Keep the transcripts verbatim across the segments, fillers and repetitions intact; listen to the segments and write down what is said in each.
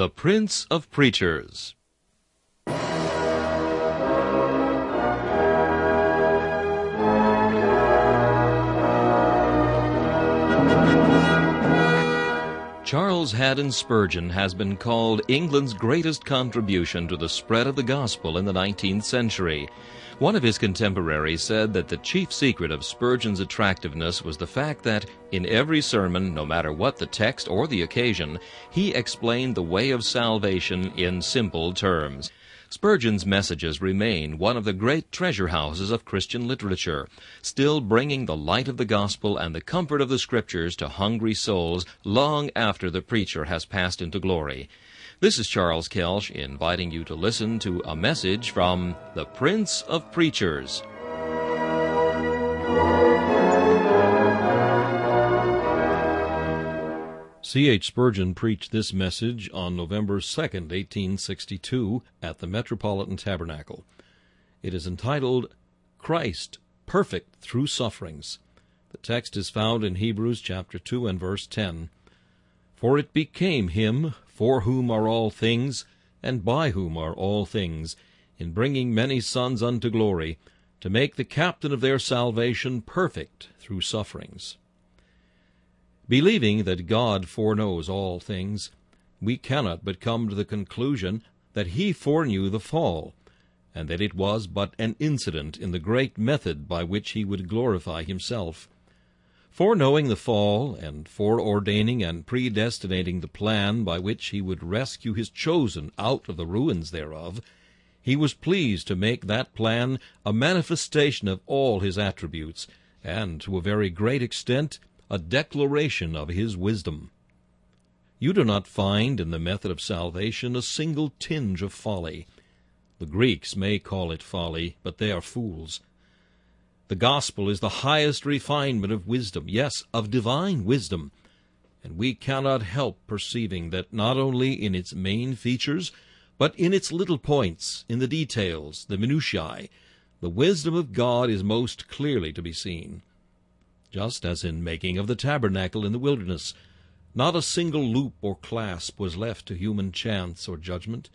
the Prince of Preachers. Charles Haddon Spurgeon has been called England's greatest contribution to the spread of the gospel in the nineteenth century. One of his contemporaries said that the chief secret of Spurgeon's attractiveness was the fact that, in every sermon, no matter what the text or the occasion, he explained the way of salvation in simple terms. Spurgeon's messages remain one of the great treasure houses of Christian literature, still bringing the light of the gospel and the comfort of the Scriptures to hungry souls long after the preacher has passed into glory. This is Charles Kelsch inviting you to listen to a message from the Prince of Preachers. C H Spurgeon preached this message on November second, eighteen sixty-two, at the Metropolitan Tabernacle. It is entitled, Christ, Perfect Through Sufferings. The text is found in Hebrews chapter two and verse ten. For it became him, for whom are all things, and by whom are all things, in bringing many sons unto glory, to make the captain of their salvation perfect through sufferings. Believing that God foreknows all things, we cannot but come to the conclusion that he foreknew the fall, and that it was but an incident in the great method by which he would glorify himself. Foreknowing the fall, and foreordaining and predestinating the plan by which he would rescue his chosen out of the ruins thereof, he was pleased to make that plan a manifestation of all his attributes, and to a very great extent a declaration of his wisdom. You do not find in the method of salvation a single tinge of folly. The Greeks may call it folly, but they are fools. The gospel is the highest refinement of wisdom, yes, of divine wisdom, and we cannot help perceiving that not only in its main features, but in its little points, in the details, the minutiae, the wisdom of God is most clearly to be seen. Just as in making of the tabernacle in the wilderness, not a single loop or clasp was left to human chance or judgment,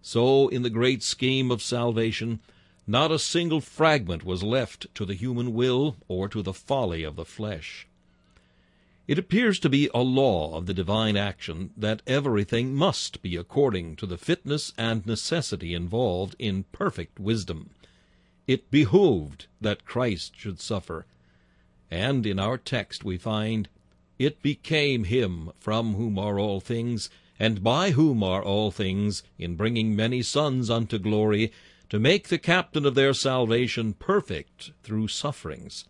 so in the great scheme of salvation, not a single fragment was left to the human will or to the folly of the flesh. It appears to be a law of the divine action that everything must be according to the fitness and necessity involved in perfect wisdom. It behooved that Christ should suffer. And in our text we find, It became him from whom are all things, and by whom are all things, in bringing many sons unto glory, to make the captain of their salvation perfect through sufferings.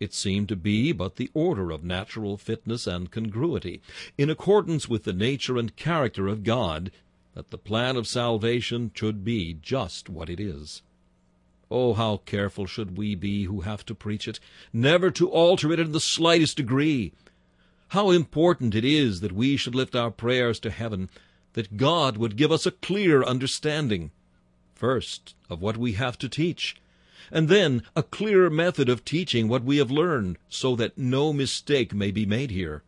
It seemed to be but the order of natural fitness and congruity, in accordance with the nature and character of God, that the plan of salvation should be just what it is. Oh, how careful should we be who have to preach it, never to alter it in the slightest degree! How important it is that we should lift our prayers to heaven, that God would give us a clear understanding, first, of what we have to teach, and then a clear method of teaching what we have learned, so that no mistake may be made here.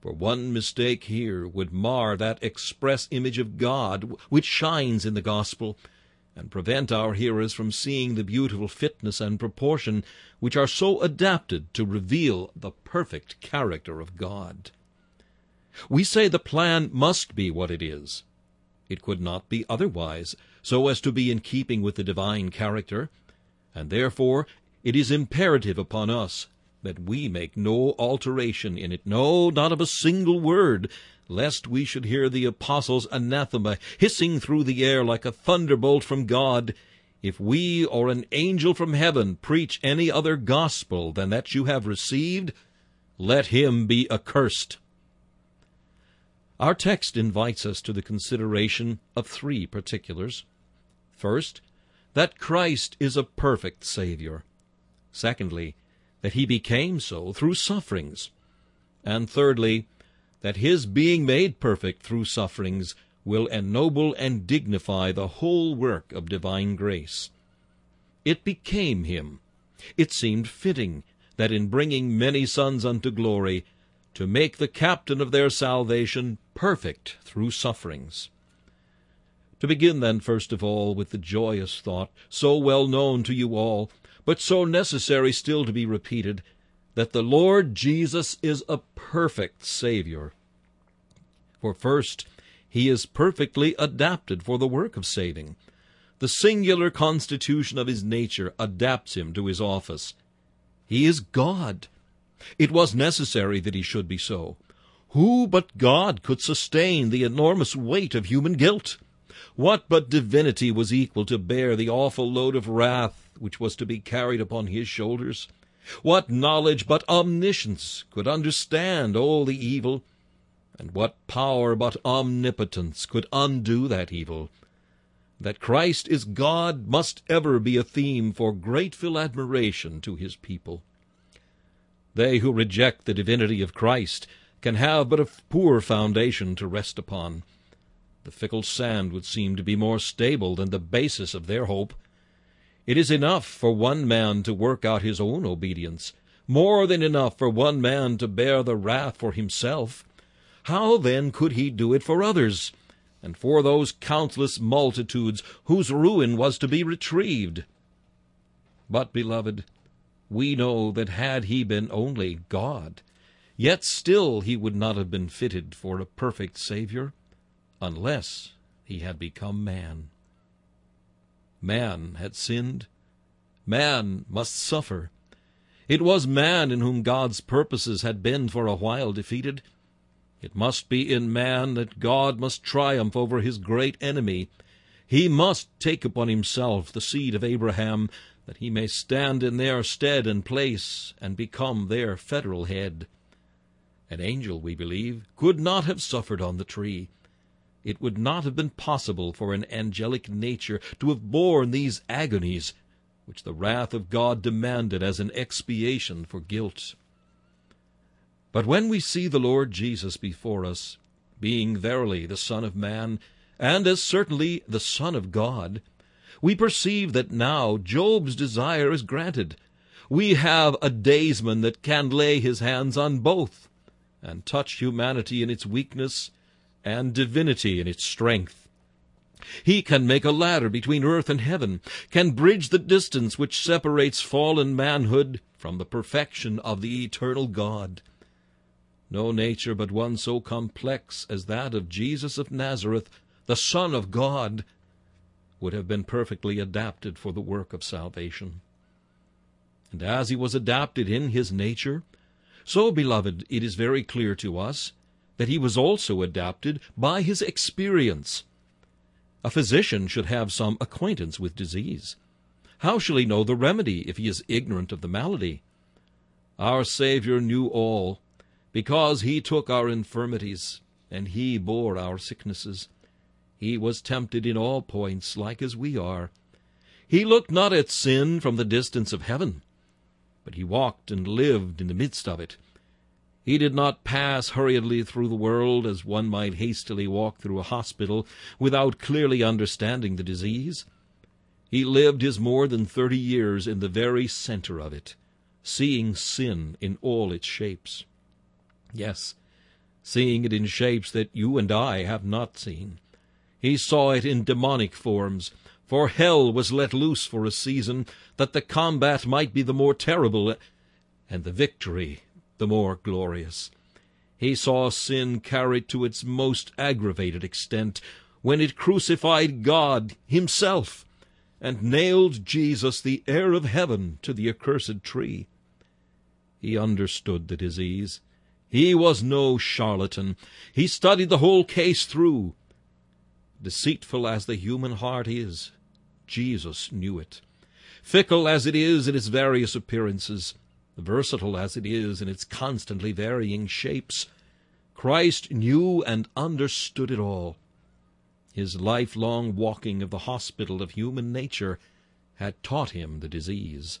For one mistake here would mar that express image of God which shines in the gospel, and prevent our hearers from seeing the beautiful fitness and proportion which are so adapted to reveal the perfect character of God. We say the plan must be what it is. It could not be otherwise, so as to be in keeping with the divine character, and therefore it is imperative upon us that we make no alteration in it, no, not of a single word, lest we should hear the apostles' anathema hissing through the air like a thunderbolt from God, if we or an angel from heaven preach any other gospel than that you have received, let him be accursed. Our text invites us to the consideration of three particulars. First, that Christ is a perfect Savior. Secondly, that he became so through sufferings. And thirdly, that his being made perfect through sufferings will ennoble and dignify the whole work of divine grace. It became him. It seemed fitting that in bringing many sons unto glory, to make the captain of their salvation perfect through sufferings. To begin, then, first of all, with the joyous thought, so well known to you all, but so necessary still to be repeated, that the Lord Jesus is a perfect Savior. For first, he is perfectly adapted for the work of saving. The singular constitution of his nature adapts him to his office. He is God. It was necessary that he should be so. Who but God could sustain the enormous weight of human guilt? What but divinity was equal to bear the awful load of wrath which was to be carried upon his shoulders? What knowledge but omniscience could understand all the evil? And what power but omnipotence could undo that evil? That Christ is God must ever be a theme for grateful admiration to his people. They who reject the divinity of Christ can have but a poor foundation to rest upon. The fickle sand would seem to be more stable than the basis of their hope. It is enough for one man to work out his own obedience, more than enough for one man to bear the wrath for himself. How then could he do it for others, and for those countless multitudes whose ruin was to be retrieved? But, beloved, we know that had he been only God, yet still he would not have been fitted for a perfect Savior, unless he had become man. Man had sinned. Man must suffer. It was man in whom God's purposes had been for a while defeated. It must be in man that God must triumph over his great enemy. He must take upon himself the seed of Abraham, that he may stand in their stead and place and become their federal head. An angel, we believe, could not have suffered on the tree. It would not have been possible for an angelic nature to have borne these agonies, which the wrath of God demanded as an expiation for guilt. But when we see the Lord Jesus before us, being verily the Son of Man, and as certainly the Son of God, we perceive that now Job's desire is granted. We have a daysman that can lay his hands on both, and touch humanity in its weakness, and divinity in its strength. He can make a ladder between earth and heaven, can bridge the distance which separates fallen manhood from the perfection of the eternal God. No nature but one so complex as that of Jesus of Nazareth, the Son of God, would have been perfectly adapted for the work of salvation. And as he was adapted in his nature, so, beloved, it is very clear to us that he was also adapted by his experience. A physician should have some acquaintance with disease. How shall he know the remedy if he is ignorant of the malady? Our Savior knew all, because he took our infirmities, and he bore our sicknesses. He was tempted in all points, like as we are. He looked not at sin from the distance of heaven, but he walked and lived in the midst of it. He did not pass hurriedly through the world as one might hastily walk through a hospital without clearly understanding the disease. He lived his more than thirty years in the very center of it, seeing sin in all its shapes. Yes, seeing it in shapes that you and I have not seen. He saw it in demonic forms, for hell was let loose for a season, that the combat might be the more terrible, and the victory the more glorious. He saw sin carried to its most aggravated extent, when it crucified God himself, and nailed Jesus, the heir of heaven, to the accursed tree. He understood the disease. He was no charlatan. He studied the whole case through. Deceitful as the human heart is, Jesus knew it. Fickle as it is in its various appearances, versatile as it is in its constantly varying shapes, Christ knew and understood it all. His lifelong walking of the hospital of human nature had taught him the disease.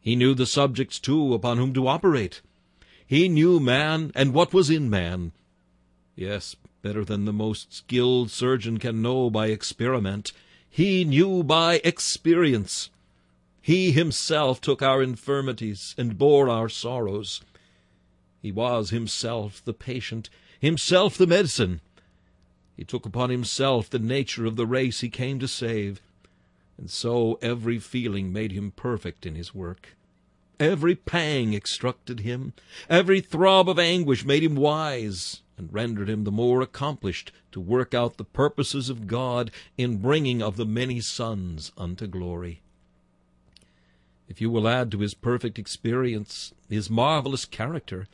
He knew the subjects, too, upon whom to operate. He knew man and what was in man. Yes, better than the most skilled surgeon can know by experiment, he knew by experience. He himself took our infirmities and bore our sorrows. He was himself the patient, himself the medicine. He took upon himself the nature of the race he came to save, and so every feeling made him perfect in his work. Every pang instructed him, every throb of anguish made him wise, and rendered him the more accomplished to work out the purposes of God in bringing of the many sons unto glory. If you will add to his perfect experience his marvelous character,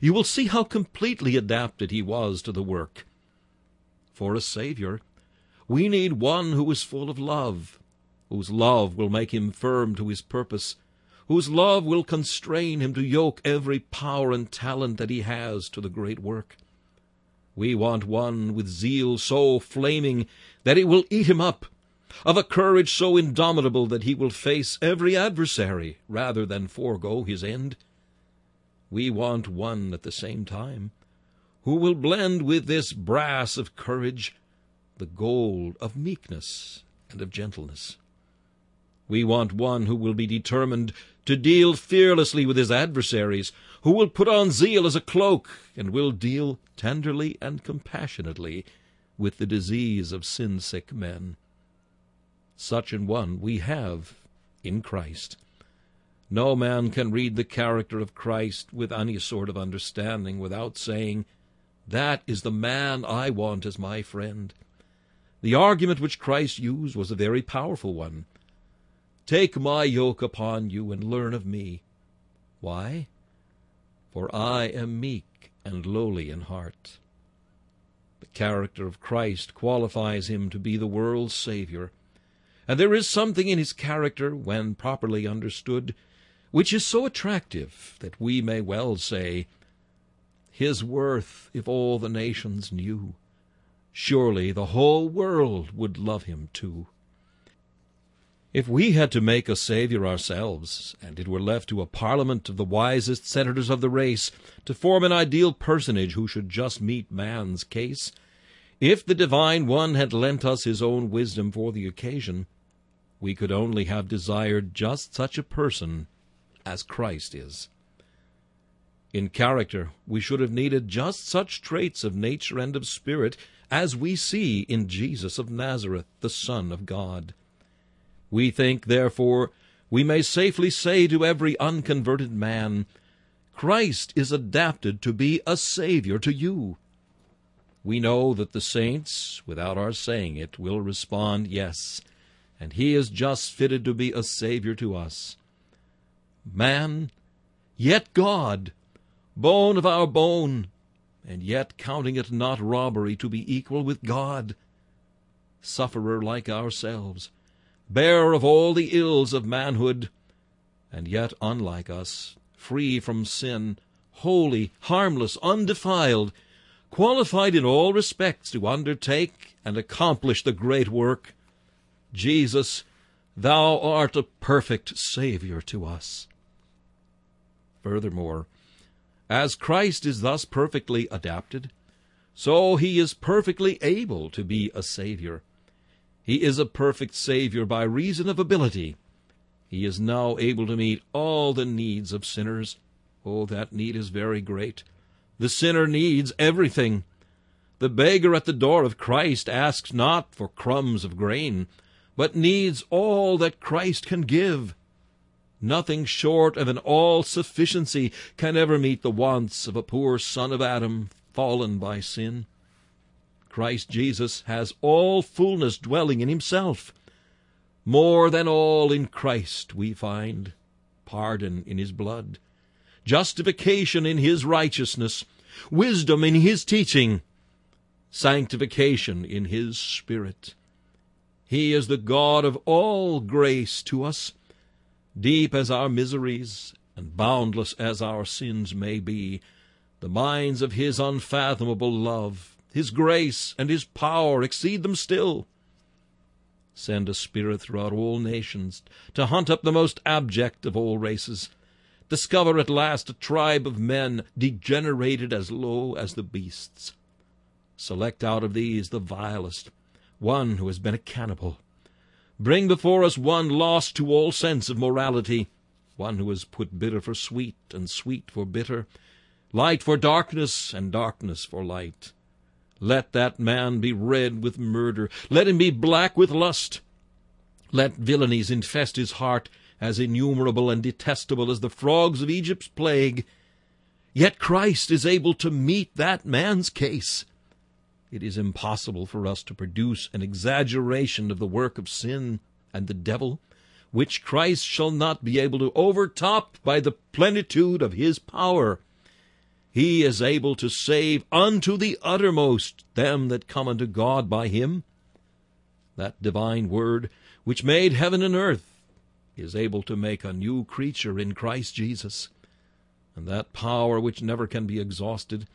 you will see how completely adapted he was to the work. For a Savior, we need one who is full of love, whose love will make him firm to his purpose, whose love will constrain him to yoke every power and talent that he has to the great work. We want one with zeal so flaming that it will eat him up, of a courage so indomitable that he will face every adversary rather than forego his end. We want one at the same time who will blend with this brass of courage the gold of meekness and of gentleness. We want one who will be determined to deal fearlessly with his adversaries, who will put on zeal as a cloak, and will deal tenderly and compassionately with the disease of sin-sick men. Such an one we have in Christ. No man can read the character of Christ with any sort of understanding without saying, "That is the man I want as my friend." The argument which Christ used was a very powerful one. "Take my yoke upon you and learn of me." Why? "For I am meek and lowly in heart." The character of Christ qualifies him to be the world's Savior, and there is something in his character, when properly understood, which is so attractive that we may well say, "His worth, if all the nations knew, surely the whole world would love him too." If we had to make a Savior ourselves, and it were left to a parliament of the wisest senators of the race to form an ideal personage who should just meet man's case, if the Divine One had lent us his own wisdom for the occasion, we could only have desired just such a person as Christ is. In character, we should have needed just such traits of nature and of spirit as we see in Jesus of Nazareth, the Son of God. We think, therefore, we may safely say to every unconverted man, "Christ is adapted to be a Savior to you." We know that the saints, without our saying it, will respond, "Yes, and he is just fitted to be a Savior to us. Man, yet God, bone of our bone, and yet counting it not robbery to be equal with God, sufferer like ourselves, bearer of all the ills of manhood, and yet unlike us, free from sin, holy, harmless, undefiled, qualified in all respects to undertake and accomplish the great work. Jesus, thou art a perfect Savior to us." Furthermore, as Christ is thus perfectly adapted, so he is perfectly able to be a Savior. He is a perfect Savior by reason of ability. He is now able to meet all the needs of sinners. Oh, that need is very great. The sinner needs everything. The beggar at the door of Christ asks not for crumbs of grain, but needs all that Christ can give. Nothing short of an all-sufficiency can ever meet the wants of a poor son of Adam fallen by sin. Christ Jesus has all fullness dwelling in himself. More than all in Christ we find pardon in his blood, justification in his righteousness, wisdom in his teaching, sanctification in his Spirit. He is the God of all grace to us. Deep as our miseries and boundless as our sins may be, the mines of his unfathomable love, his grace and his power exceed them still. Send a spirit throughout all nations to hunt up the most abject of all races, discover at last a tribe of men degenerated as low as the beasts. Select out of these the vilest, one who has been a cannibal. Bring before us one lost to all sense of morality, one who has put bitter for sweet and sweet for bitter, light for darkness and darkness for light. Let that man be red with murder. Let him be black with lust. Let villainies infest his heart, as innumerable and detestable as the frogs of Egypt's plague. Yet Christ is able to meet that man's case. It is impossible for us to produce an exaggeration of the work of sin and the devil, which Christ shall not be able to overtop by the plenitude of his power. He is able to save unto the uttermost them that come unto God by him. That divine word, which made heaven and earth, is able to make a new creature in Christ Jesus. And that power which never can be exhausted,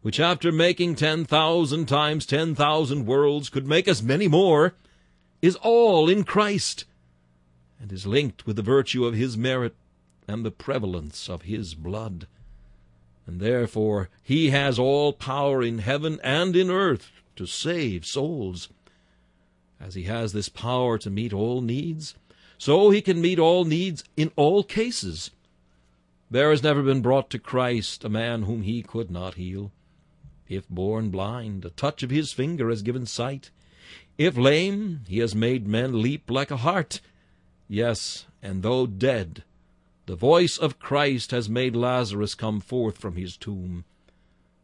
which after making ten thousand times ten thousand worlds could make as many more, is all in Christ, and is linked with the virtue of his merit and the prevalence of his blood. And therefore he has all power in heaven and in earth to save souls. As he has this power to meet all needs, so he can meet all needs in all cases. There has never been brought to Christ a man whom he could not heal. If born blind, a touch of his finger has given sight. If lame, he has made men leap like a hart. Yes, and though dead, the voice of Christ has made Lazarus come forth from his tomb.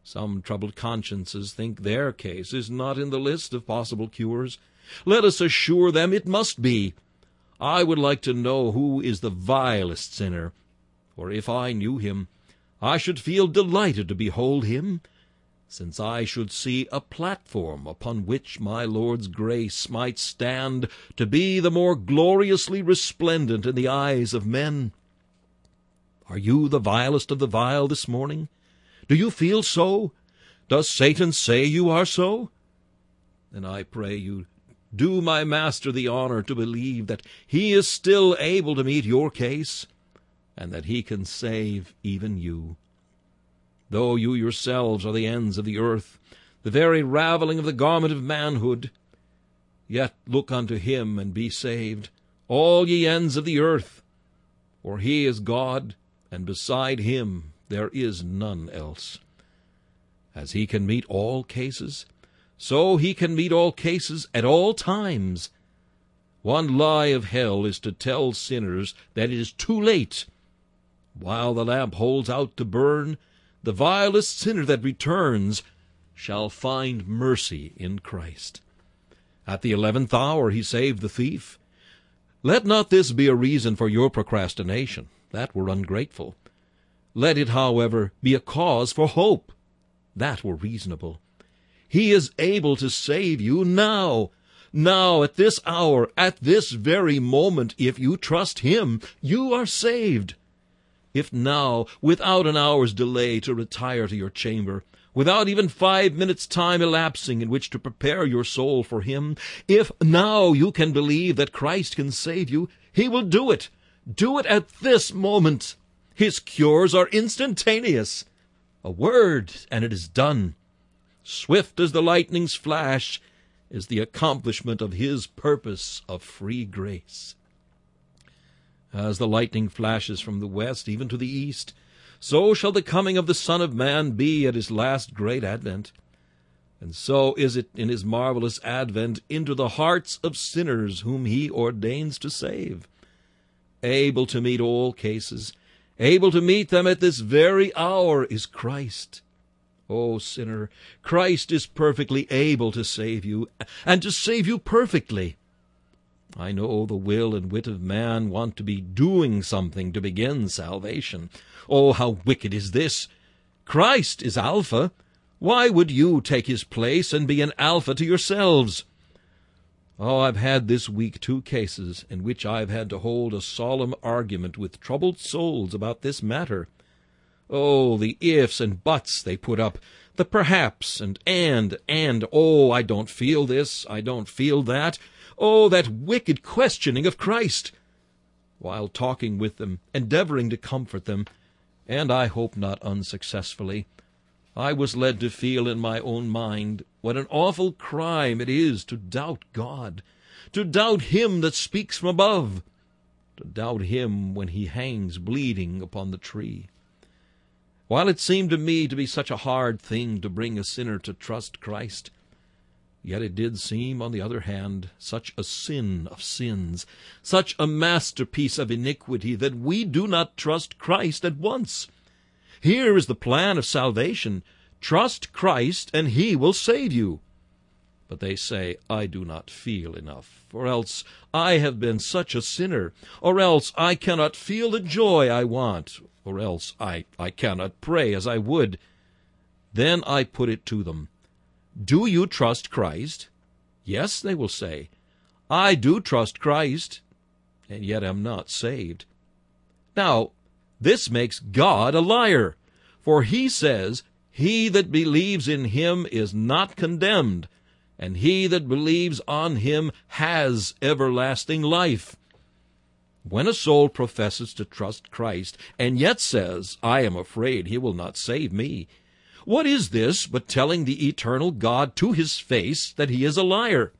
Some troubled consciences think their case is not in the list of possible cures. Let us assure them it must be. I would like to know who is the vilest sinner, for if I knew him, I should feel delighted to behold him, since I should see a platform upon which my Lord's grace might stand to be the more gloriously resplendent in the eyes of men. Are you the vilest of the vile this morning? Do you feel so? Does Satan say you are so? Then I pray you, do my Master the honor to believe that he is still able to meet your case, and that he can save even you. Though you yourselves are the ends of the earth, the very raveling of the garment of manhood, yet look unto him and be saved, all ye ends of the earth. For he is God, and beside him there is none else. As he can meet all cases, so he can meet all cases at all times. One lie of hell is to tell sinners that it is too late. While the lamp holds out to burn, the vilest sinner that returns shall find mercy in Christ. At the eleventh hour he saved the thief. Let not this be a reason for your procrastination. That were ungrateful. Let it, however, be a cause for hope. That were reasonable. He is able to save you now. Now, at this hour, at this very moment, if you trust him, you are saved. If now, without an hour's delay to retire to your chamber, without even five minutes' time elapsing in which to prepare your soul for him, if now you can believe that Christ can save you, he will do it. Do it at this moment. His cures are instantaneous. A word, and it is done. Swift as the lightning's flash is the accomplishment of his purpose of free grace. As the lightning flashes from the west even to the east, so shall the coming of the Son of Man be at his last great advent. And so is it in his marvelous advent into the hearts of sinners whom he ordains to save. Able to meet all cases, able to meet them at this very hour, is Christ. O sinner, Christ is perfectly able to save you, and to save you perfectly. I know the will and wit of man want to be doing something to begin salvation. Oh, how wicked is this! Christ is Alpha. Why would you take his place and be an Alpha to yourselves? Oh, I've had this week two cases in which I've had to hold a solemn argument with troubled souls about this matter. Oh, the ifs and buts they put up, the perhaps and and and, oh, I don't feel this, I don't feel that. Oh, that wicked questioning of Christ! While talking with them, endeavoring to comfort them, and I hope not unsuccessfully, I was led to feel in my own mind what an awful crime it is to doubt God, to doubt him that speaks from above, to doubt him when he hangs bleeding upon the tree. While it seemed to me to be such a hard thing to bring a sinner to trust Christ, yet it did seem, on the other hand, such a sin of sins, such a masterpiece of iniquity, that we do not trust Christ at once. Here is the plan of salvation. Trust Christ, and he will save you. But they say, I do not feel enough, or else I have been such a sinner, or else I cannot feel the joy I want, or else I, I cannot pray as I would. Then I put it to them, do you trust Christ? Yes, they will say, I do trust Christ, and yet am not saved. Now, this makes God a liar, for he says, he that believes in him is not condemned, and he that believes on him has everlasting life. When a soul professes to trust Christ, and yet says, I am afraid he will not save me, what is this but telling the eternal God to his face that he is a liar?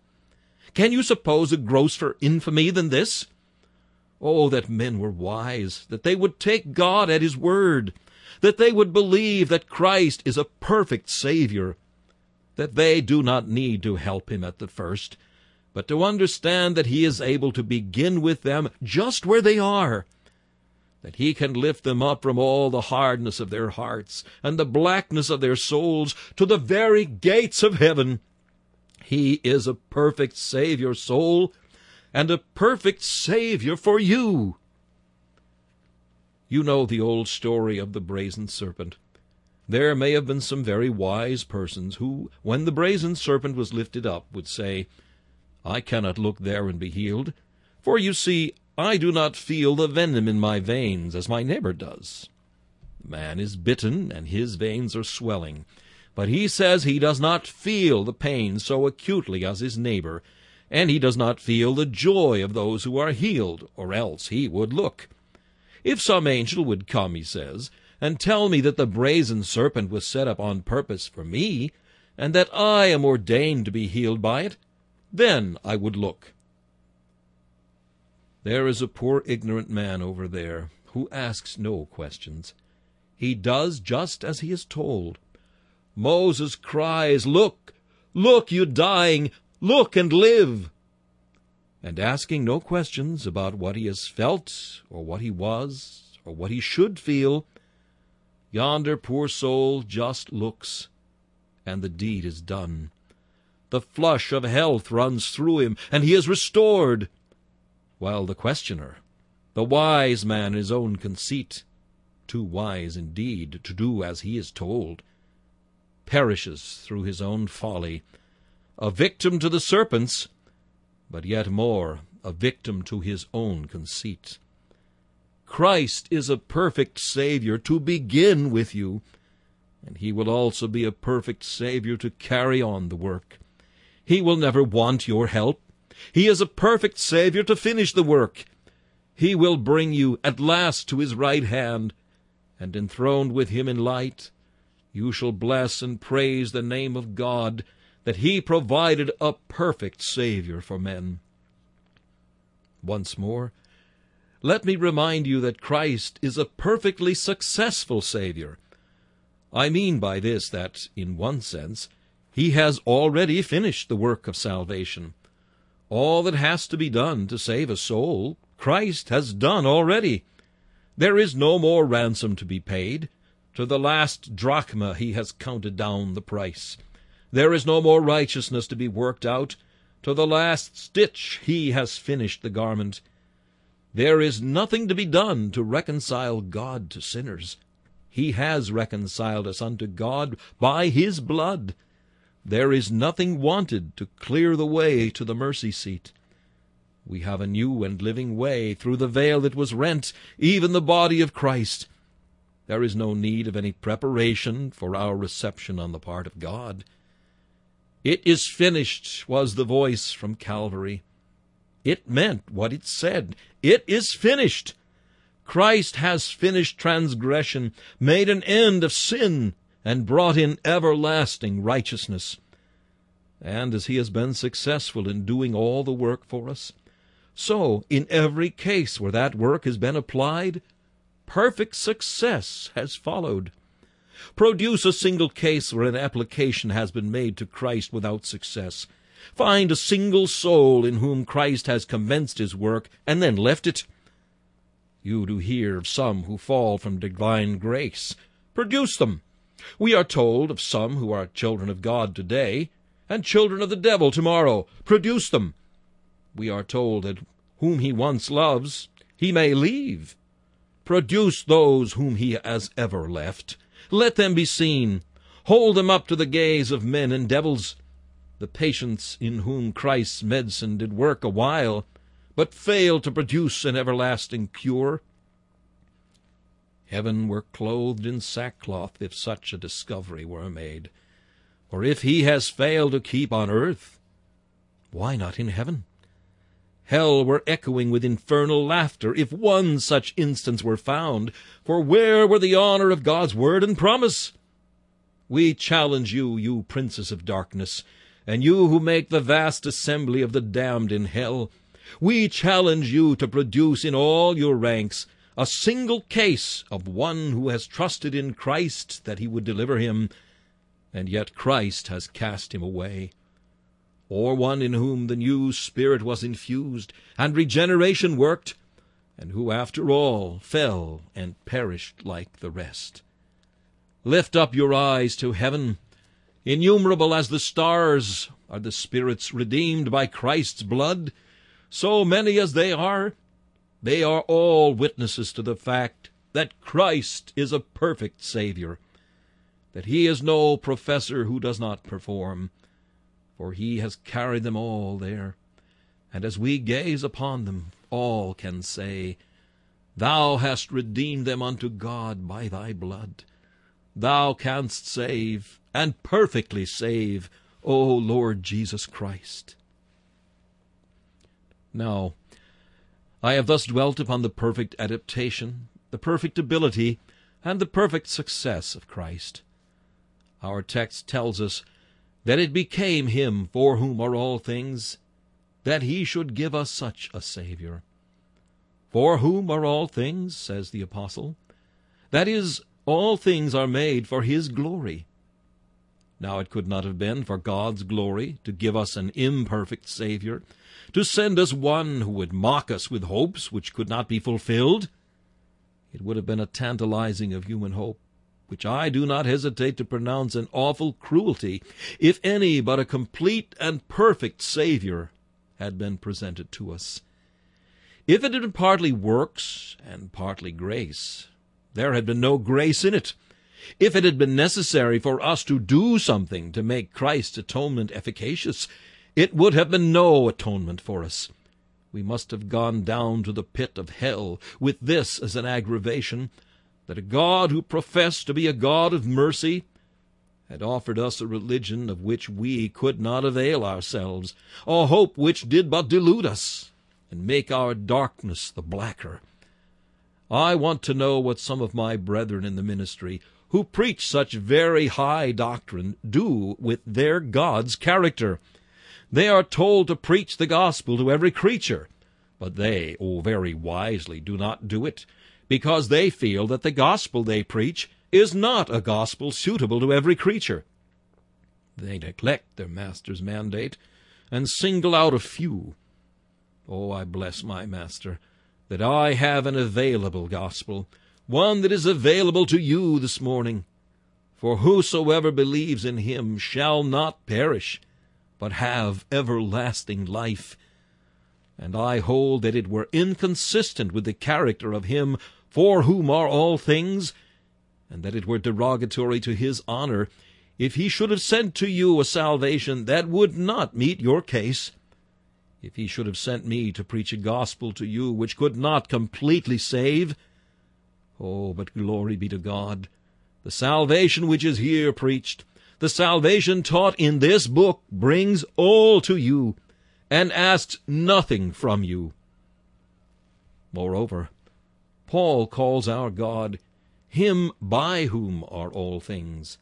Can you suppose a grosser infamy than this? Oh, that men were wise, that they would take God at his word, that they would believe that Christ is a perfect Savior, that they do not need to help him at the first, but to understand that he is able to begin with them just where they are, that he can lift them up from all the hardness of their hearts and the blackness of their souls to the very gates of heaven. He is a perfect Savior, soul, and a perfect Savior for you. You know the old story of the brazen serpent. There may have been some very wise persons who, when the brazen serpent was lifted up, would say, I cannot look there and be healed, for you see, I do not feel the venom in my veins as my neighbor does. The man is bitten, and his veins are swelling, but he says he does not feel the pain so acutely as his neighbor, and he does not feel the joy of those who are healed, or else he would look. If some angel would come, he says, and tell me that the brazen serpent was set up on purpose for me, and that I am ordained to be healed by it, then I would look. There is a poor ignorant man over there who asks no questions. He does just as he is told. Moses cries, Look, look, you dying, look and live. And asking no questions about what he has felt, or what he was, or what he should feel, yonder poor soul just looks, and the deed is done. The flush of health runs through him, and he is restored. While the questioner, the wise man in his own conceit, too wise indeed to do as he is told, perishes through his own folly, a victim to the serpents, but yet more, a victim to his own conceit. Christ is a perfect Savior to begin with you, and he will also be a perfect Savior to carry on the work. He will never want your help. He is a perfect Savior to finish the work. He will bring you at last to his right hand, and enthroned with him in light, you shall bless and praise the name of God, that he provided a perfect Savior for men. Once more, let me remind you that Christ is a perfectly successful Savior. I mean by this that, in one sense, he has already finished the work of salvation. All that has to be done to save a soul, Christ has done already. There is no more ransom to be paid. To the last drachma he has counted down the price. There is no more righteousness to be worked out. To the last stitch he has finished the garment. There is nothing to be done to reconcile God to sinners. He has reconciled us unto God by his blood. There is nothing wanted to clear the way to the mercy seat. We have a new and living way through the veil that was rent, even the body of Christ. There is no need of any preparation for our reception on the part of God. It is finished, was the voice from Calvary. It meant what it said. It is finished. Christ has finished transgression, made an end of sin, and brought in everlasting righteousness. And as he has been successful in doing all the work for us, so in every case where that work has been applied, perfect success has followed. Produce a single case where an application has been made to Christ without success. Find a single soul in whom Christ has commenced his work and then left it. You do hear of some who fall from divine grace. Produce them. We are told of some who are children of God today and children of the devil tomorrow. Produce them. We are told that whom he once loves, he may leave. Produce those whom he has ever left. Let them be seen. Hold them up to the gaze of men and devils. The patients in whom Christ's medicine did work a while, but failed to produce an everlasting cure. Heaven were clothed in sackcloth if such a discovery were made. For if he has failed to keep on earth, why not in heaven? Hell were echoing with infernal laughter if one such instance were found, for where were the honor of God's word and promise? We challenge you, you princes of darkness, and you who make the vast assembly of the damned in hell. We challenge you to produce in all your ranks a single case of one who has trusted in Christ that he would deliver him, and yet Christ has cast him away. Or one in whom the new spirit was infused, and regeneration worked, and who after all fell and perished like the rest. Lift up your eyes to heaven. Innumerable as the stars are the spirits redeemed by Christ's blood, so many as they are, they are all witnesses to the fact that Christ is a perfect Savior, that he is no professor who does not perform, for he has carried them all there. And as we gaze upon them, all can say, Thou hast redeemed them unto God by thy blood. Thou canst save, and perfectly save, O Lord Jesus Christ. Now, I have thus dwelt upon the perfect adaptation, the perfect ability, and the perfect success of Christ. Our text tells us that it became him for whom are all things, that he should give us such a Savior. For whom are all things, says the Apostle. That is, all things are made for his glory. Now it could not have been for God's glory to give us an imperfect Savior, to send us one who would mock us with hopes which could not be fulfilled. It would have been a tantalizing of human hope, which I do not hesitate to pronounce an awful cruelty, if any but a complete and perfect Savior had been presented to us. If it had been partly works and partly grace, there had been no grace in it. If it had been necessary for us to do something to make Christ's atonement efficacious, it would have been no atonement for us. We must have gone down to the pit of hell with this as an aggravation, that a God who professed to be a God of mercy had offered us a religion of which we could not avail ourselves, a hope which did but delude us and make our darkness the blacker. I want to know what some of my brethren in the ministry, who preach such very high doctrine, do with their God's character. They are told to preach the gospel to every creature, but they, oh, very wisely, do not do it, because they feel that the gospel they preach is not a gospel suitable to every creature. They neglect their master's mandate and single out a few. Oh, I bless my master that I have an available gospel, one that is available to you this morning. For whosoever believes in him shall not perish, but have everlasting life. And I hold that it were inconsistent with the character of him for whom are all things, and that it were derogatory to his honor, if he should have sent to you a salvation that would not meet your case, if he should have sent me to preach a gospel to you which could not completely save. Oh, but glory be to God! The salvation which is here preached, the salvation taught in this book, brings all to you, and asks nothing from you. Moreover, Paul calls our God him by whom are all things.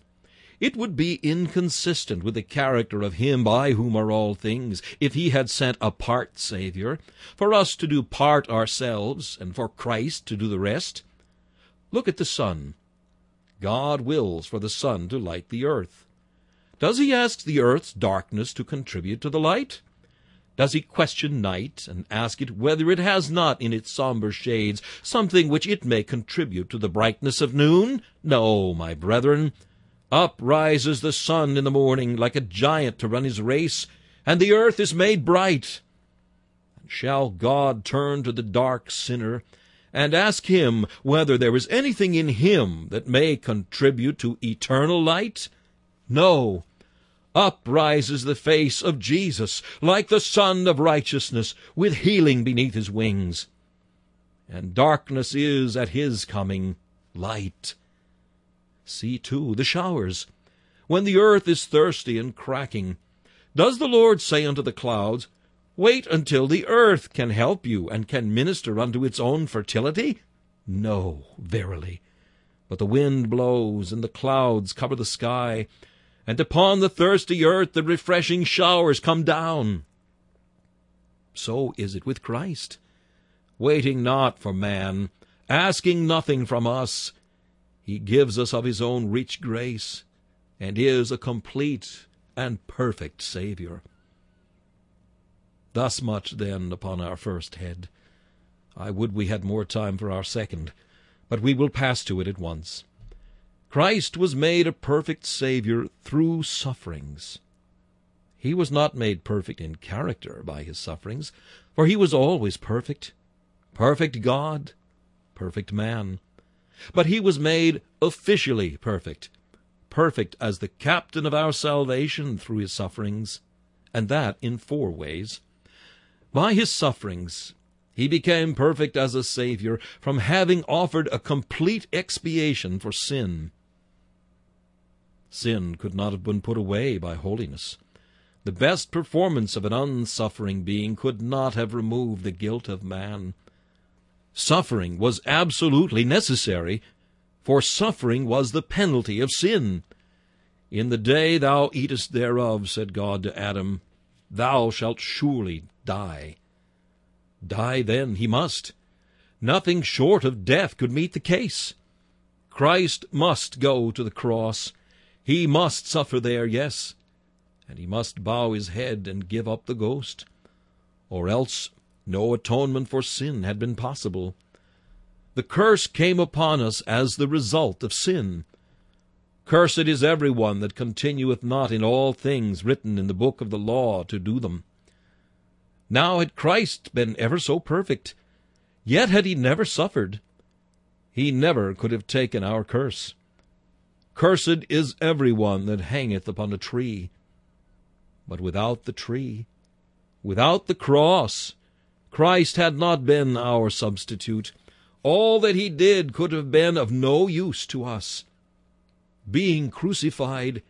It would be inconsistent with the character of him by whom are all things if he had sent a part Savior, for us to do part ourselves, and for Christ to do the rest. Look at the sun. God wills for the sun to light the earth. Does he ask the earth's darkness to contribute to the light? Does he question night and ask it whether it has not in its somber shades something which it may contribute to the brightness of noon? No, my brethren. Up rises the sun in the morning like a giant to run his race, and the earth is made bright. And shall God turn to the dark sinner and ask him whether there is anything in him that may contribute to eternal light? No. Up rises the face of Jesus, like the Sun of Righteousness, with healing beneath his wings. And darkness is, at his coming, light. See, too, the showers, when the earth is thirsty and cracking. Does the Lord say unto the clouds, Wait until the earth can help you and can minister unto its own fertility? No, verily. But the wind blows, and the clouds cover the sky, and upon the thirsty earth the refreshing showers come down. So is it with Christ, waiting not for man, asking nothing from us. He gives us of his own rich grace, and is a complete and perfect Savior. Thus much, then, upon our first head. I would we had more time for our second, but we will pass to it at once. Christ was made a perfect Savior through sufferings. He was not made perfect in character by his sufferings, for he was always perfect, perfect God, perfect man. But he was made officially perfect, perfect as the captain of our salvation through his sufferings, and that in four ways. By his sufferings, he became perfect as a Savior from having offered a complete expiation for sin. Sin could not have been put away by holiness. The best performance of an unsuffering being could not have removed the guilt of man. Suffering was absolutely necessary, for suffering was the penalty of sin. In the day thou eatest thereof, said God to Adam, thou shalt surely die. Die then he must. Nothing short of death could meet the case. Christ must go to the cross. He must suffer there, yes, and he must bow his head and give up the ghost, or else no atonement for sin had been possible. The curse came upon us as the result of sin. Cursed is every one that continueth not in all things written in the book of the law to do them. Now had Christ been ever so perfect, yet had he never suffered, he never could have taken our curse. Cursed is every one that hangeth upon a tree. But without the tree, without the cross, Christ had not been our substitute. All that he did could have been of no use to us. Being crucified,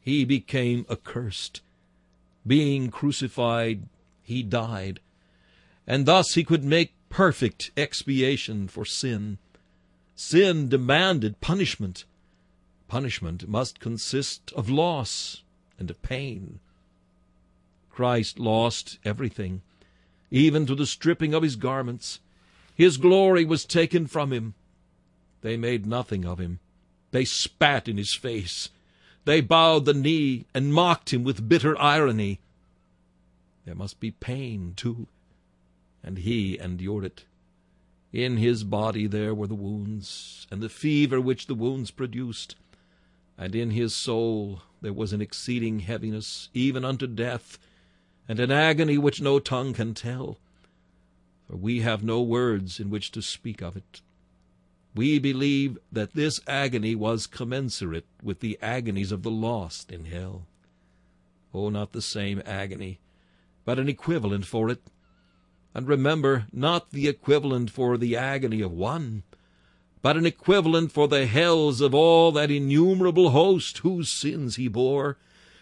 he became accursed. Being crucified, he died. And thus he could make perfect expiation for sin. Sin demanded punishment. Punishment must consist of loss and of pain. Christ lost everything, even to the stripping of his garments. His glory was taken from him. They made nothing of him. They spat in his face. They bowed the knee and mocked him with bitter irony. There must be pain, too, and he endured it. In his body there were the wounds, and the fever which the wounds produced. And in his soul there was an exceeding heaviness, even unto death, and an agony which no tongue can tell. For we have no words in which to speak of it. We believe that this agony was commensurate with the agonies of the lost in hell. Oh, not the same agony, but an equivalent for it. And remember, not the equivalent for the agony of one, but an equivalent for the hells of all that innumerable host whose sins he bore,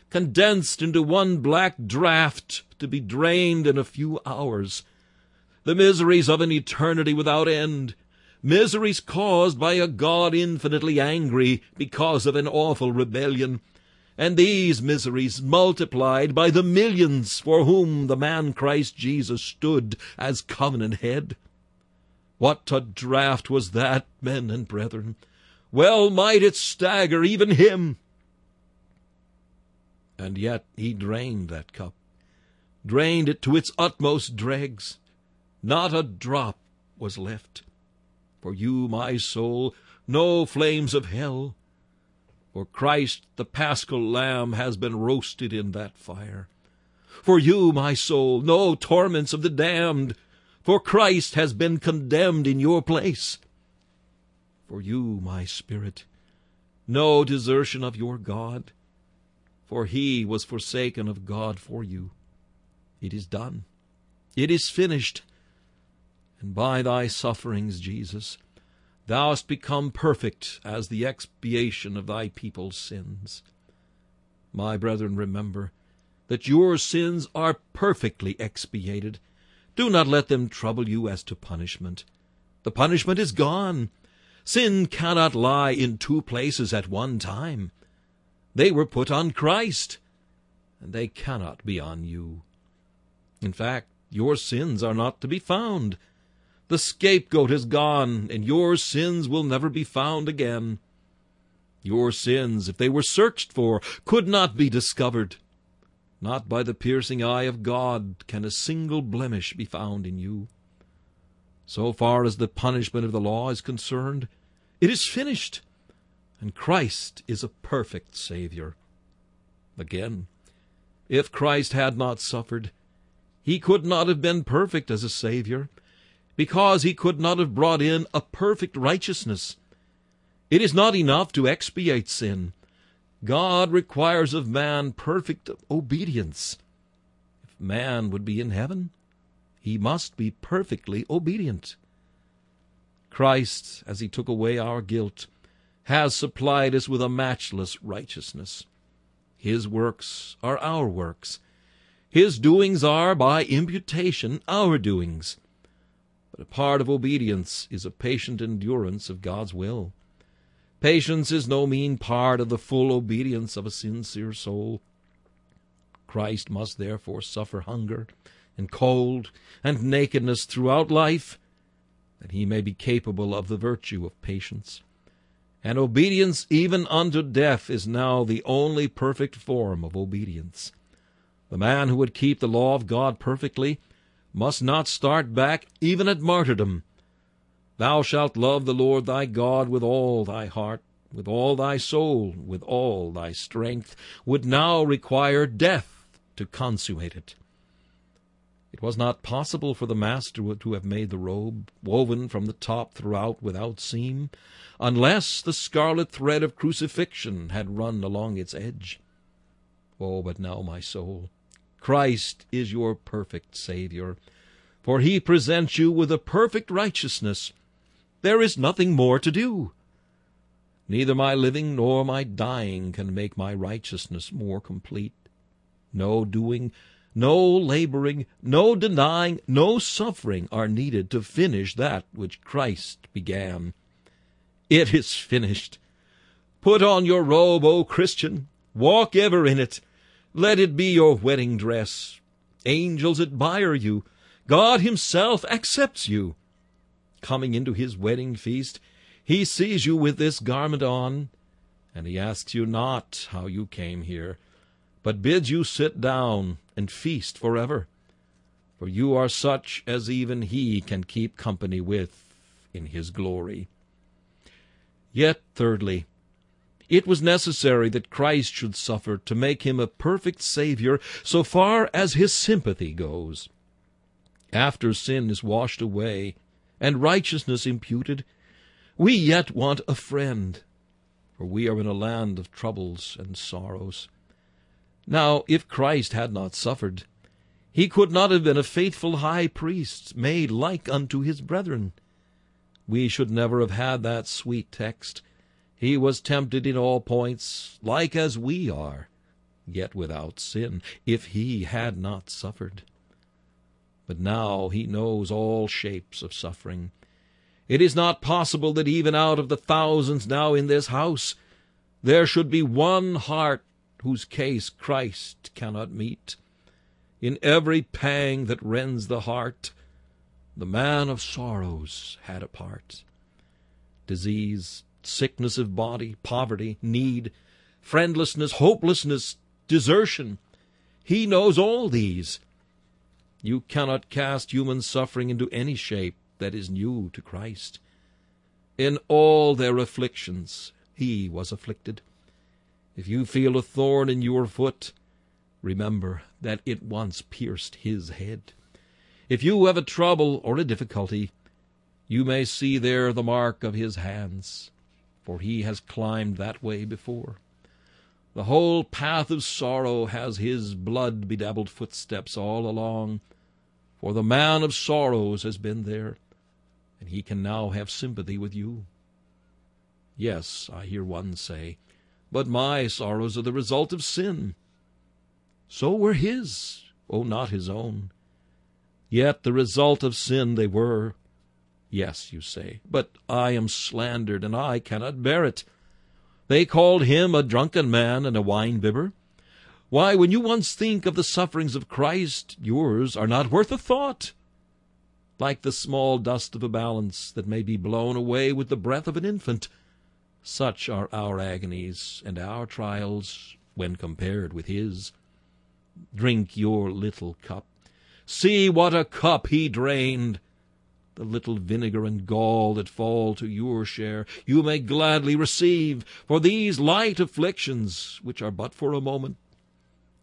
condensed into one black draught to be drained in a few hours. The miseries of an eternity without end, miseries caused by a God infinitely angry because of an awful rebellion, and these miseries multiplied by the millions for whom the man Christ Jesus stood as covenant head. What a draught was that, men and brethren! well might it stagger even him. And yet he drained that cup, drained it to its utmost dregs. Not a drop was left. For you, my soul, no flames of hell. For Christ, the Paschal Lamb, has been roasted in that fire. For you, my soul, no torments of the damned. For Christ has been condemned in your place. For you, my spirit, no desertion of your God. For he was forsaken of God for you. It is done. It is finished. And by thy sufferings, Jesus, thou hast become perfect as the expiation of thy people's sins. My brethren, remember that your sins are perfectly expiated. Do not let them trouble you as to punishment. The punishment is gone. Sin cannot lie in two places at one time. They were put on Christ, and they cannot be on you. In fact, your sins are not to be found. The scapegoat is gone, and your sins will never be found again. Your sins, if they were searched for, could not be discovered. Not by the piercing eye of God can a single blemish be found in you. So far as the punishment of the law is concerned, it is finished, and Christ is a perfect Savior. Again, if Christ had not suffered, he could not have been perfect as a Savior, because he could not have brought in a perfect righteousness. It is not enough to expiate sin. God requires of man perfect obedience. If man would be in heaven, he must be perfectly obedient. Christ, as he took away our guilt, has supplied us with a matchless righteousness. His works are our works. His doings are, by imputation, our doings. But a part of obedience is a patient endurance of God's will. Patience is no mean part of the full obedience of a sincere soul. Christ must therefore suffer hunger and cold and nakedness throughout life, that he may be capable of the virtue of patience. And obedience even unto death is now the only perfect form of obedience. The man who would keep the law of God perfectly must not start back even at martyrdom. Thou shalt love the Lord thy God with all thy heart, with all thy soul, with all thy strength, would now require death to consummate it. It was not possible for the Master to have made the robe, woven from the top throughout without seam, unless the scarlet thread of crucifixion had run along its edge. Oh, but now, my soul, Christ is your perfect Savior, for he presents you with a perfect righteousness. There is nothing more to do. Neither my living nor my dying can make my righteousness more complete. No doing, no laboring, no denying, no suffering are needed to finish that which Christ began. It is finished. Put on your robe, O Christian. Walk ever in it. Let it be your wedding dress. Angels admire you. God himself accepts you. Coming into his wedding feast, he sees you with this garment on, and he asks you not how you came here, but bids you sit down and feast forever. For you are such as even he can keep company with in his glory. Yet, thirdly, it was necessary that Christ should suffer to make him a perfect Savior so far as his sympathy goes. After sin is washed away and righteousness imputed, we yet want a friend, for we are in a land of troubles and sorrows. Now, if Christ had not suffered, he could not have been a faithful high priest made like unto his brethren. We should never have had that sweet text, "He was tempted in all points, like as we are, yet without sin," if he had not suffered. But now he knows all shapes of suffering. It is not possible that even out of the thousands now in this house, there should be one heart whose case Christ cannot meet. In every pang that rends the heart, the man of sorrows had a part. Disease, sickness of body, poverty, need, friendlessness, hopelessness, desertion. He knows all these. You cannot cast human suffering into any shape that is new to Christ. In all their afflictions he was afflicted. If you feel a thorn in your foot, remember that it once pierced his head. If you have a trouble or a difficulty, you may see there the mark of his hands, for he has climbed that way before. The whole path of sorrow has his blood-bedabbled footsteps all along, for the man of sorrows has been there, and he can now have sympathy with you. Yes, I hear one say, but my sorrows are the result of sin. So were his, oh, not his own. Yet the result of sin they were. Yes, you say, but I am slandered, and I cannot bear it. They called him a drunken man and a wine-bibber. Why, when you once think of the sufferings of Christ, yours are not worth a thought. Like the small dust of a balance that may be blown away with the breath of an infant, such are our agonies and our trials when compared with his. Drink your little cup. See what a cup he drained! The little vinegar and gall that fall to your share you may gladly receive, for these light afflictions, which are but for a moment,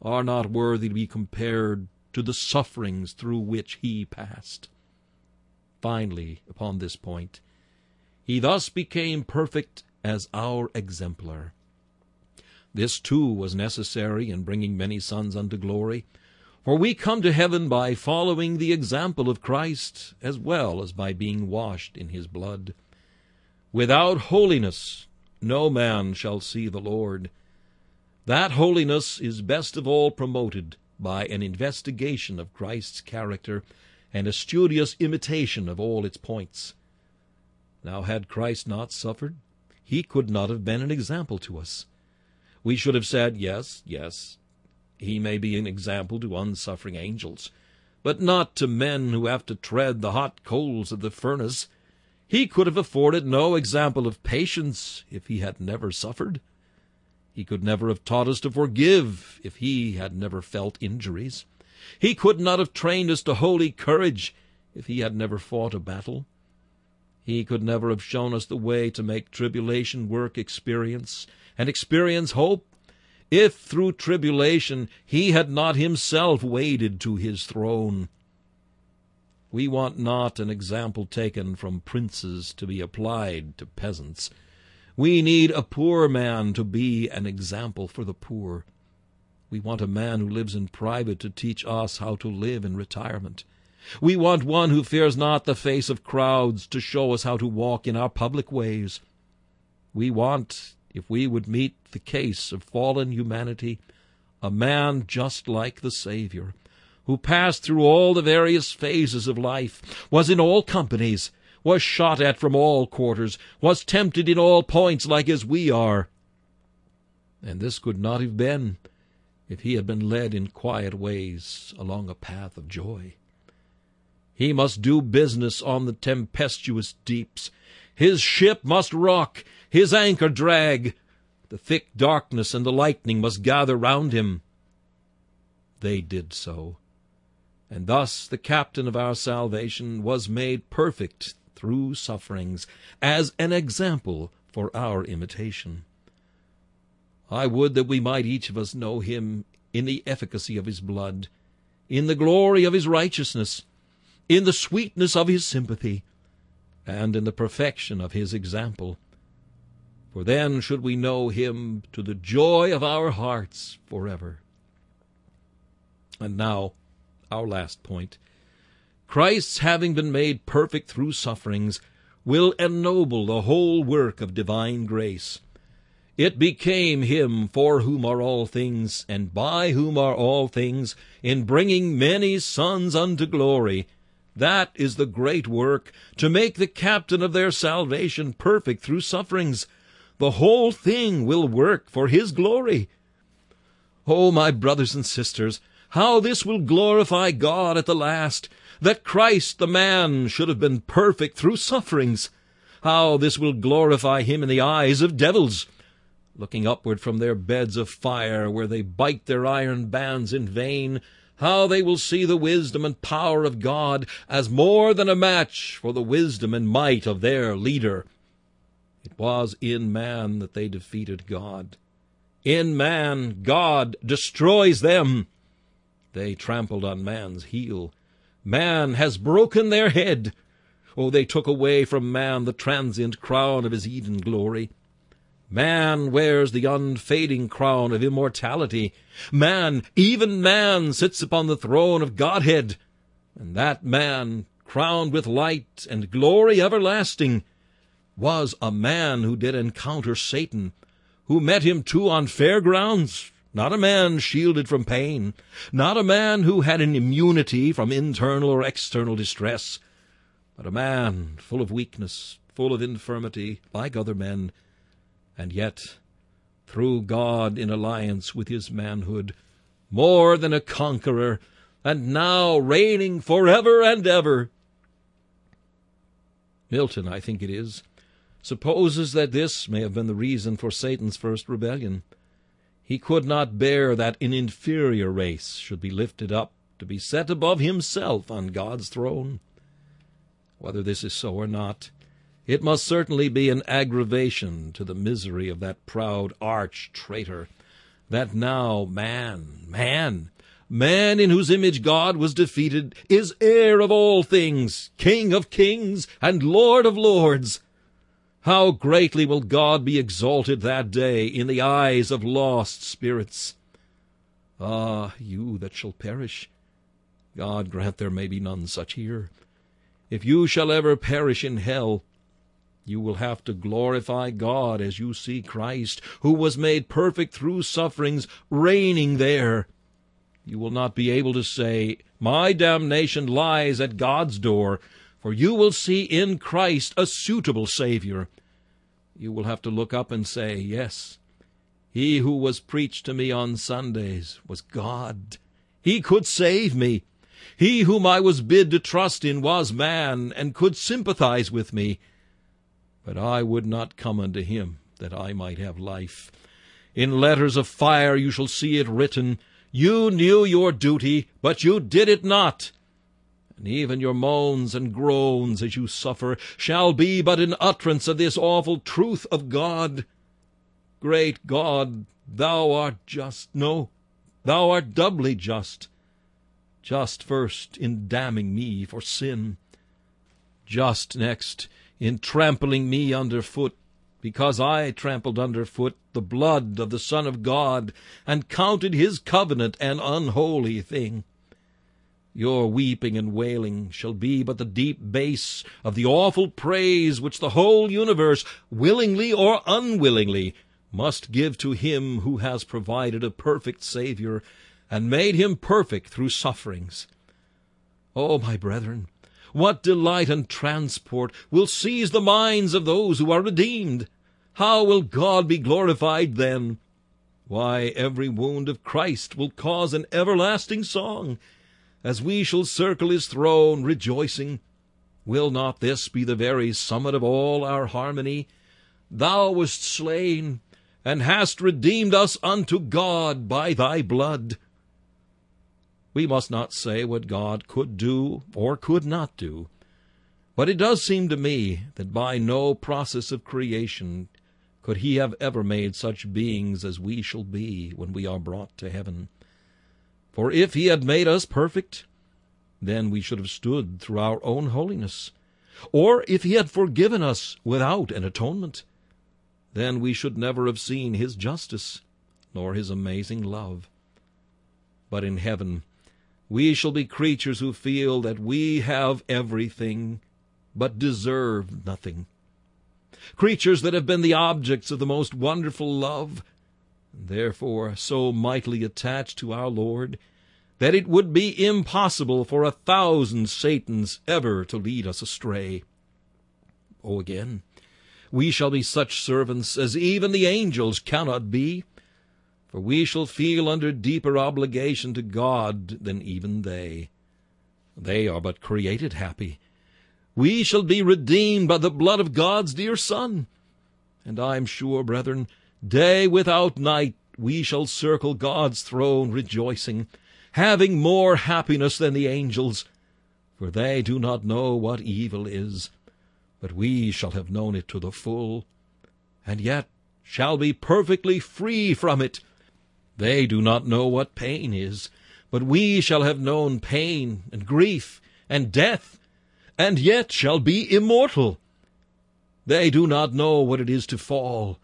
are not worthy to be compared to the sufferings through which he passed. Finally, upon this point, he thus became perfect as our exemplar. This too was necessary in bringing many sons unto glory, for we come to heaven by following the example of Christ, as well as by being washed in his blood. Without holiness no man shall see the Lord. That holiness is best of all promoted by an investigation of Christ's character and a studious imitation of all its points. Now, had Christ not suffered, he could not have been an example to us. We should have said, yes, yes, he may be an example to unsuffering angels, but not to men who have to tread the hot coals of the furnace. He could have afforded no example of patience if he had never suffered. He could never have taught us to forgive if he had never felt injuries. He could not have trained us to holy courage if he had never fought a battle. He could never have shown us the way to make tribulation work experience, and experience hope, if through tribulation he had not himself waded to his throne. We want not an example taken from princes to be applied to peasants. We need a poor man to be an example for the poor. We want a man who lives in private to teach us how to live in retirement. We want one who fears not the face of crowds to show us how to walk in our public ways. We want, if we would meet the case of fallen humanity, a man just like the Savior, who passed through all the various phases of life, was in all companies, was shot at from all quarters, was tempted in all points like as we are. And this could not have been if he had been led in quiet ways along a path of joy. He must do business on the tempestuous deeps. His ship must rock, his anchor drag. The thick darkness and the lightning must gather round him. They did so, and thus the captain of our salvation was made perfect through sufferings, as an example for our imitation. I would that we might each of us know him in the efficacy of his blood, in the glory of his righteousness, in the sweetness of his sympathy, and in the perfection of his example. For then should we know him to the joy of our hearts forever. And now, our last point. Christ's having been made perfect through sufferings will ennoble the whole work of divine grace. It became him for whom are all things, and by whom are all things, in bringing many sons unto glory. That is the great work, to make the captain of their salvation perfect through sufferings. The whole thing will work for his glory. Oh, my brothers and sisters, how this will glorify God at the last, that Christ the man should have been perfect through sufferings. How this will glorify him in the eyes of devils, looking upward from their beds of fire, where they bite their iron bands in vain. How they will see the wisdom and power of God as more than a match for the wisdom and might of their leader. It was in man that they defeated God. In man, God destroys them. They trampled on man's heel. Man has broken their head. Oh, they took away from man the transient crown of his Eden glory. Man wears the unfading crown of immortality. Man, even man, sits upon the throne of Godhead. And that man, crowned with light and glory everlasting, was a man who did encounter Satan, who met him too on fair grounds, not a man shielded from pain, not a man who had an immunity from internal or external distress, but a man full of weakness, full of infirmity, like other men, and yet, through God in alliance with his manhood, more than a conqueror, and now reigning forever and ever. Milton, I think it is, supposes that this may have been the reason for Satan's first rebellion. He could not bear that an inferior race should be lifted up to be set above himself on God's throne. Whether this is so or not, it must certainly be an aggravation to the misery of that proud arch-traitor, that now man, man, man in whose image God was defeated, is heir of all things, king of kings, and lord of lords. How greatly will God be exalted that day in the eyes of lost spirits! Ah, you that shall perish, God grant there may be none such here. If you shall ever perish in hell, you will have to glorify God as you see Christ, who was made perfect through sufferings, reigning there. You will not be able to say, "My damnation lies at God's door," for you will see in Christ a suitable Savior. You will have to look up and say, "Yes, he who was preached to me on Sundays was God. He could save me. He whom I was bid to trust in was man, and could sympathize with me. But I would not come unto him, that I might have life." In letters of fire you shall see it written, "You knew your duty, but you did it not." And even your moans and groans as you suffer shall be but an utterance of this awful truth of God. "Great God, thou art just." No, thou art doubly just. Just first in damning me for sin. Just next in trampling me underfoot, because I trampled underfoot the blood of the Son of God, and counted his covenant an unholy thing. Your weeping and wailing shall be but the deep bass of the awful praise which the whole universe, willingly or unwillingly, must give to him who has provided a perfect Savior, and made him perfect through sufferings. Oh, my brethren, what delight and transport will seize the minds of those who are redeemed! How will God be glorified then? Why, every wound of Christ will cause an everlasting song, as we shall circle his throne rejoicing. Will not this be the very summit of all our harmony? "Thou wast slain, and hast redeemed us unto God by thy blood." We must not say what God could do or could not do, but it does seem to me that by no process of creation could he have ever made such beings as we shall be when we are brought to heaven. For if he had made us perfect, then we should have stood through our own holiness. Or if he had forgiven us without an atonement, then we should never have seen his justice nor his amazing love. But in heaven, we shall be creatures who feel that we have everything, but deserve nothing. Creatures that have been the objects of the most wonderful love, and therefore so mightily attached to our Lord, that it would be impossible for a thousand Satans ever to lead us astray. Oh, again, we shall be such servants as even the angels cannot be, for we shall feel under deeper obligation to God than even they. They are but created happy. We shall be redeemed by the blood of God's dear Son. And I am sure, brethren, day without night we shall circle God's throne rejoicing, having more happiness than the angels, for they do not know what evil is, but we shall have known it to the full, and yet shall be perfectly free from it. They do not know what pain is, but we shall have known pain and grief and death, and yet shall be immortal. They do not know what it is to fall,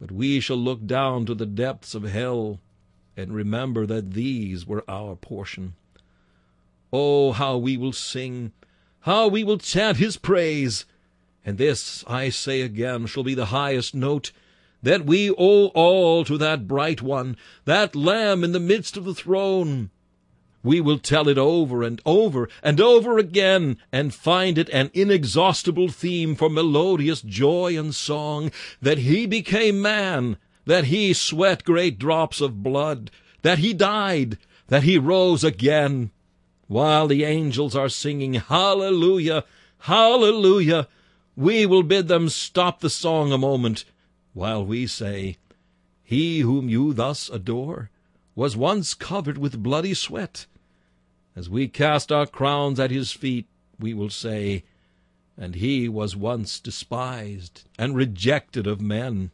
but we shall look down to the depths of hell and remember that these were our portion. Oh, how we will sing, how we will chant his praise! And this, I say again, shall be the highest note, that we owe all to that bright one, that Lamb in the midst of the throne. We will tell it over and over and over again, and find it an inexhaustible theme for melodious joy and song, that he became man, that he sweat great drops of blood, that he died, that he rose again, while the angels are singing, Hallelujah, Hallelujah. We will bid them stop the song a moment, while we say, He whom you thus adore was once covered with bloody sweat. As we cast our crowns at his feet, we will say, And he was once despised and rejected of men.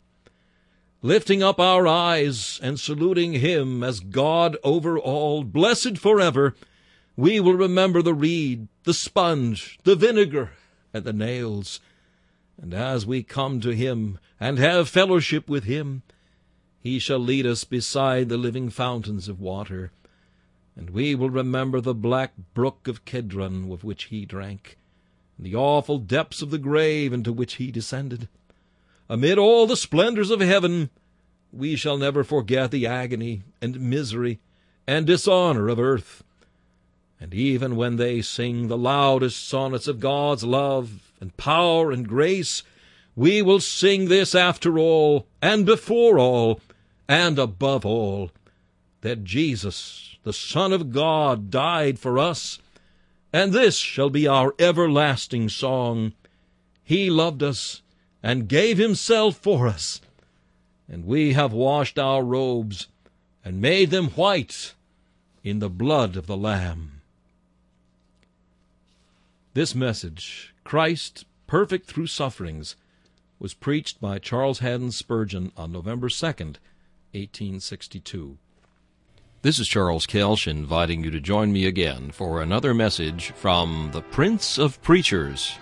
Lifting up our eyes and saluting him as God over all, blessed forever, we will remember the reed, the sponge, the vinegar, and the nails. And as we come to him and have fellowship with him, he shall lead us beside the living fountains of water, and we will remember the black brook of Kedron of which he drank, and the awful depths of the grave into which he descended. Amid all the splendors of heaven, we shall never forget the agony and misery and dishonor of earth. And even when they sing the loudest sonnets of God's love and power and grace, we will sing this after all and before all, and above all, that Jesus, the Son of God, died for us, and this shall be our everlasting song. He loved us and gave himself for us, and we have washed our robes and made them white in the blood of the Lamb. This message, Christ perfect through sufferings, was preached by Charles Haddon Spurgeon on November second, eighteen sixty-two. This is Charles Kelsch inviting you to join me again for another message from the Prince of Preachers.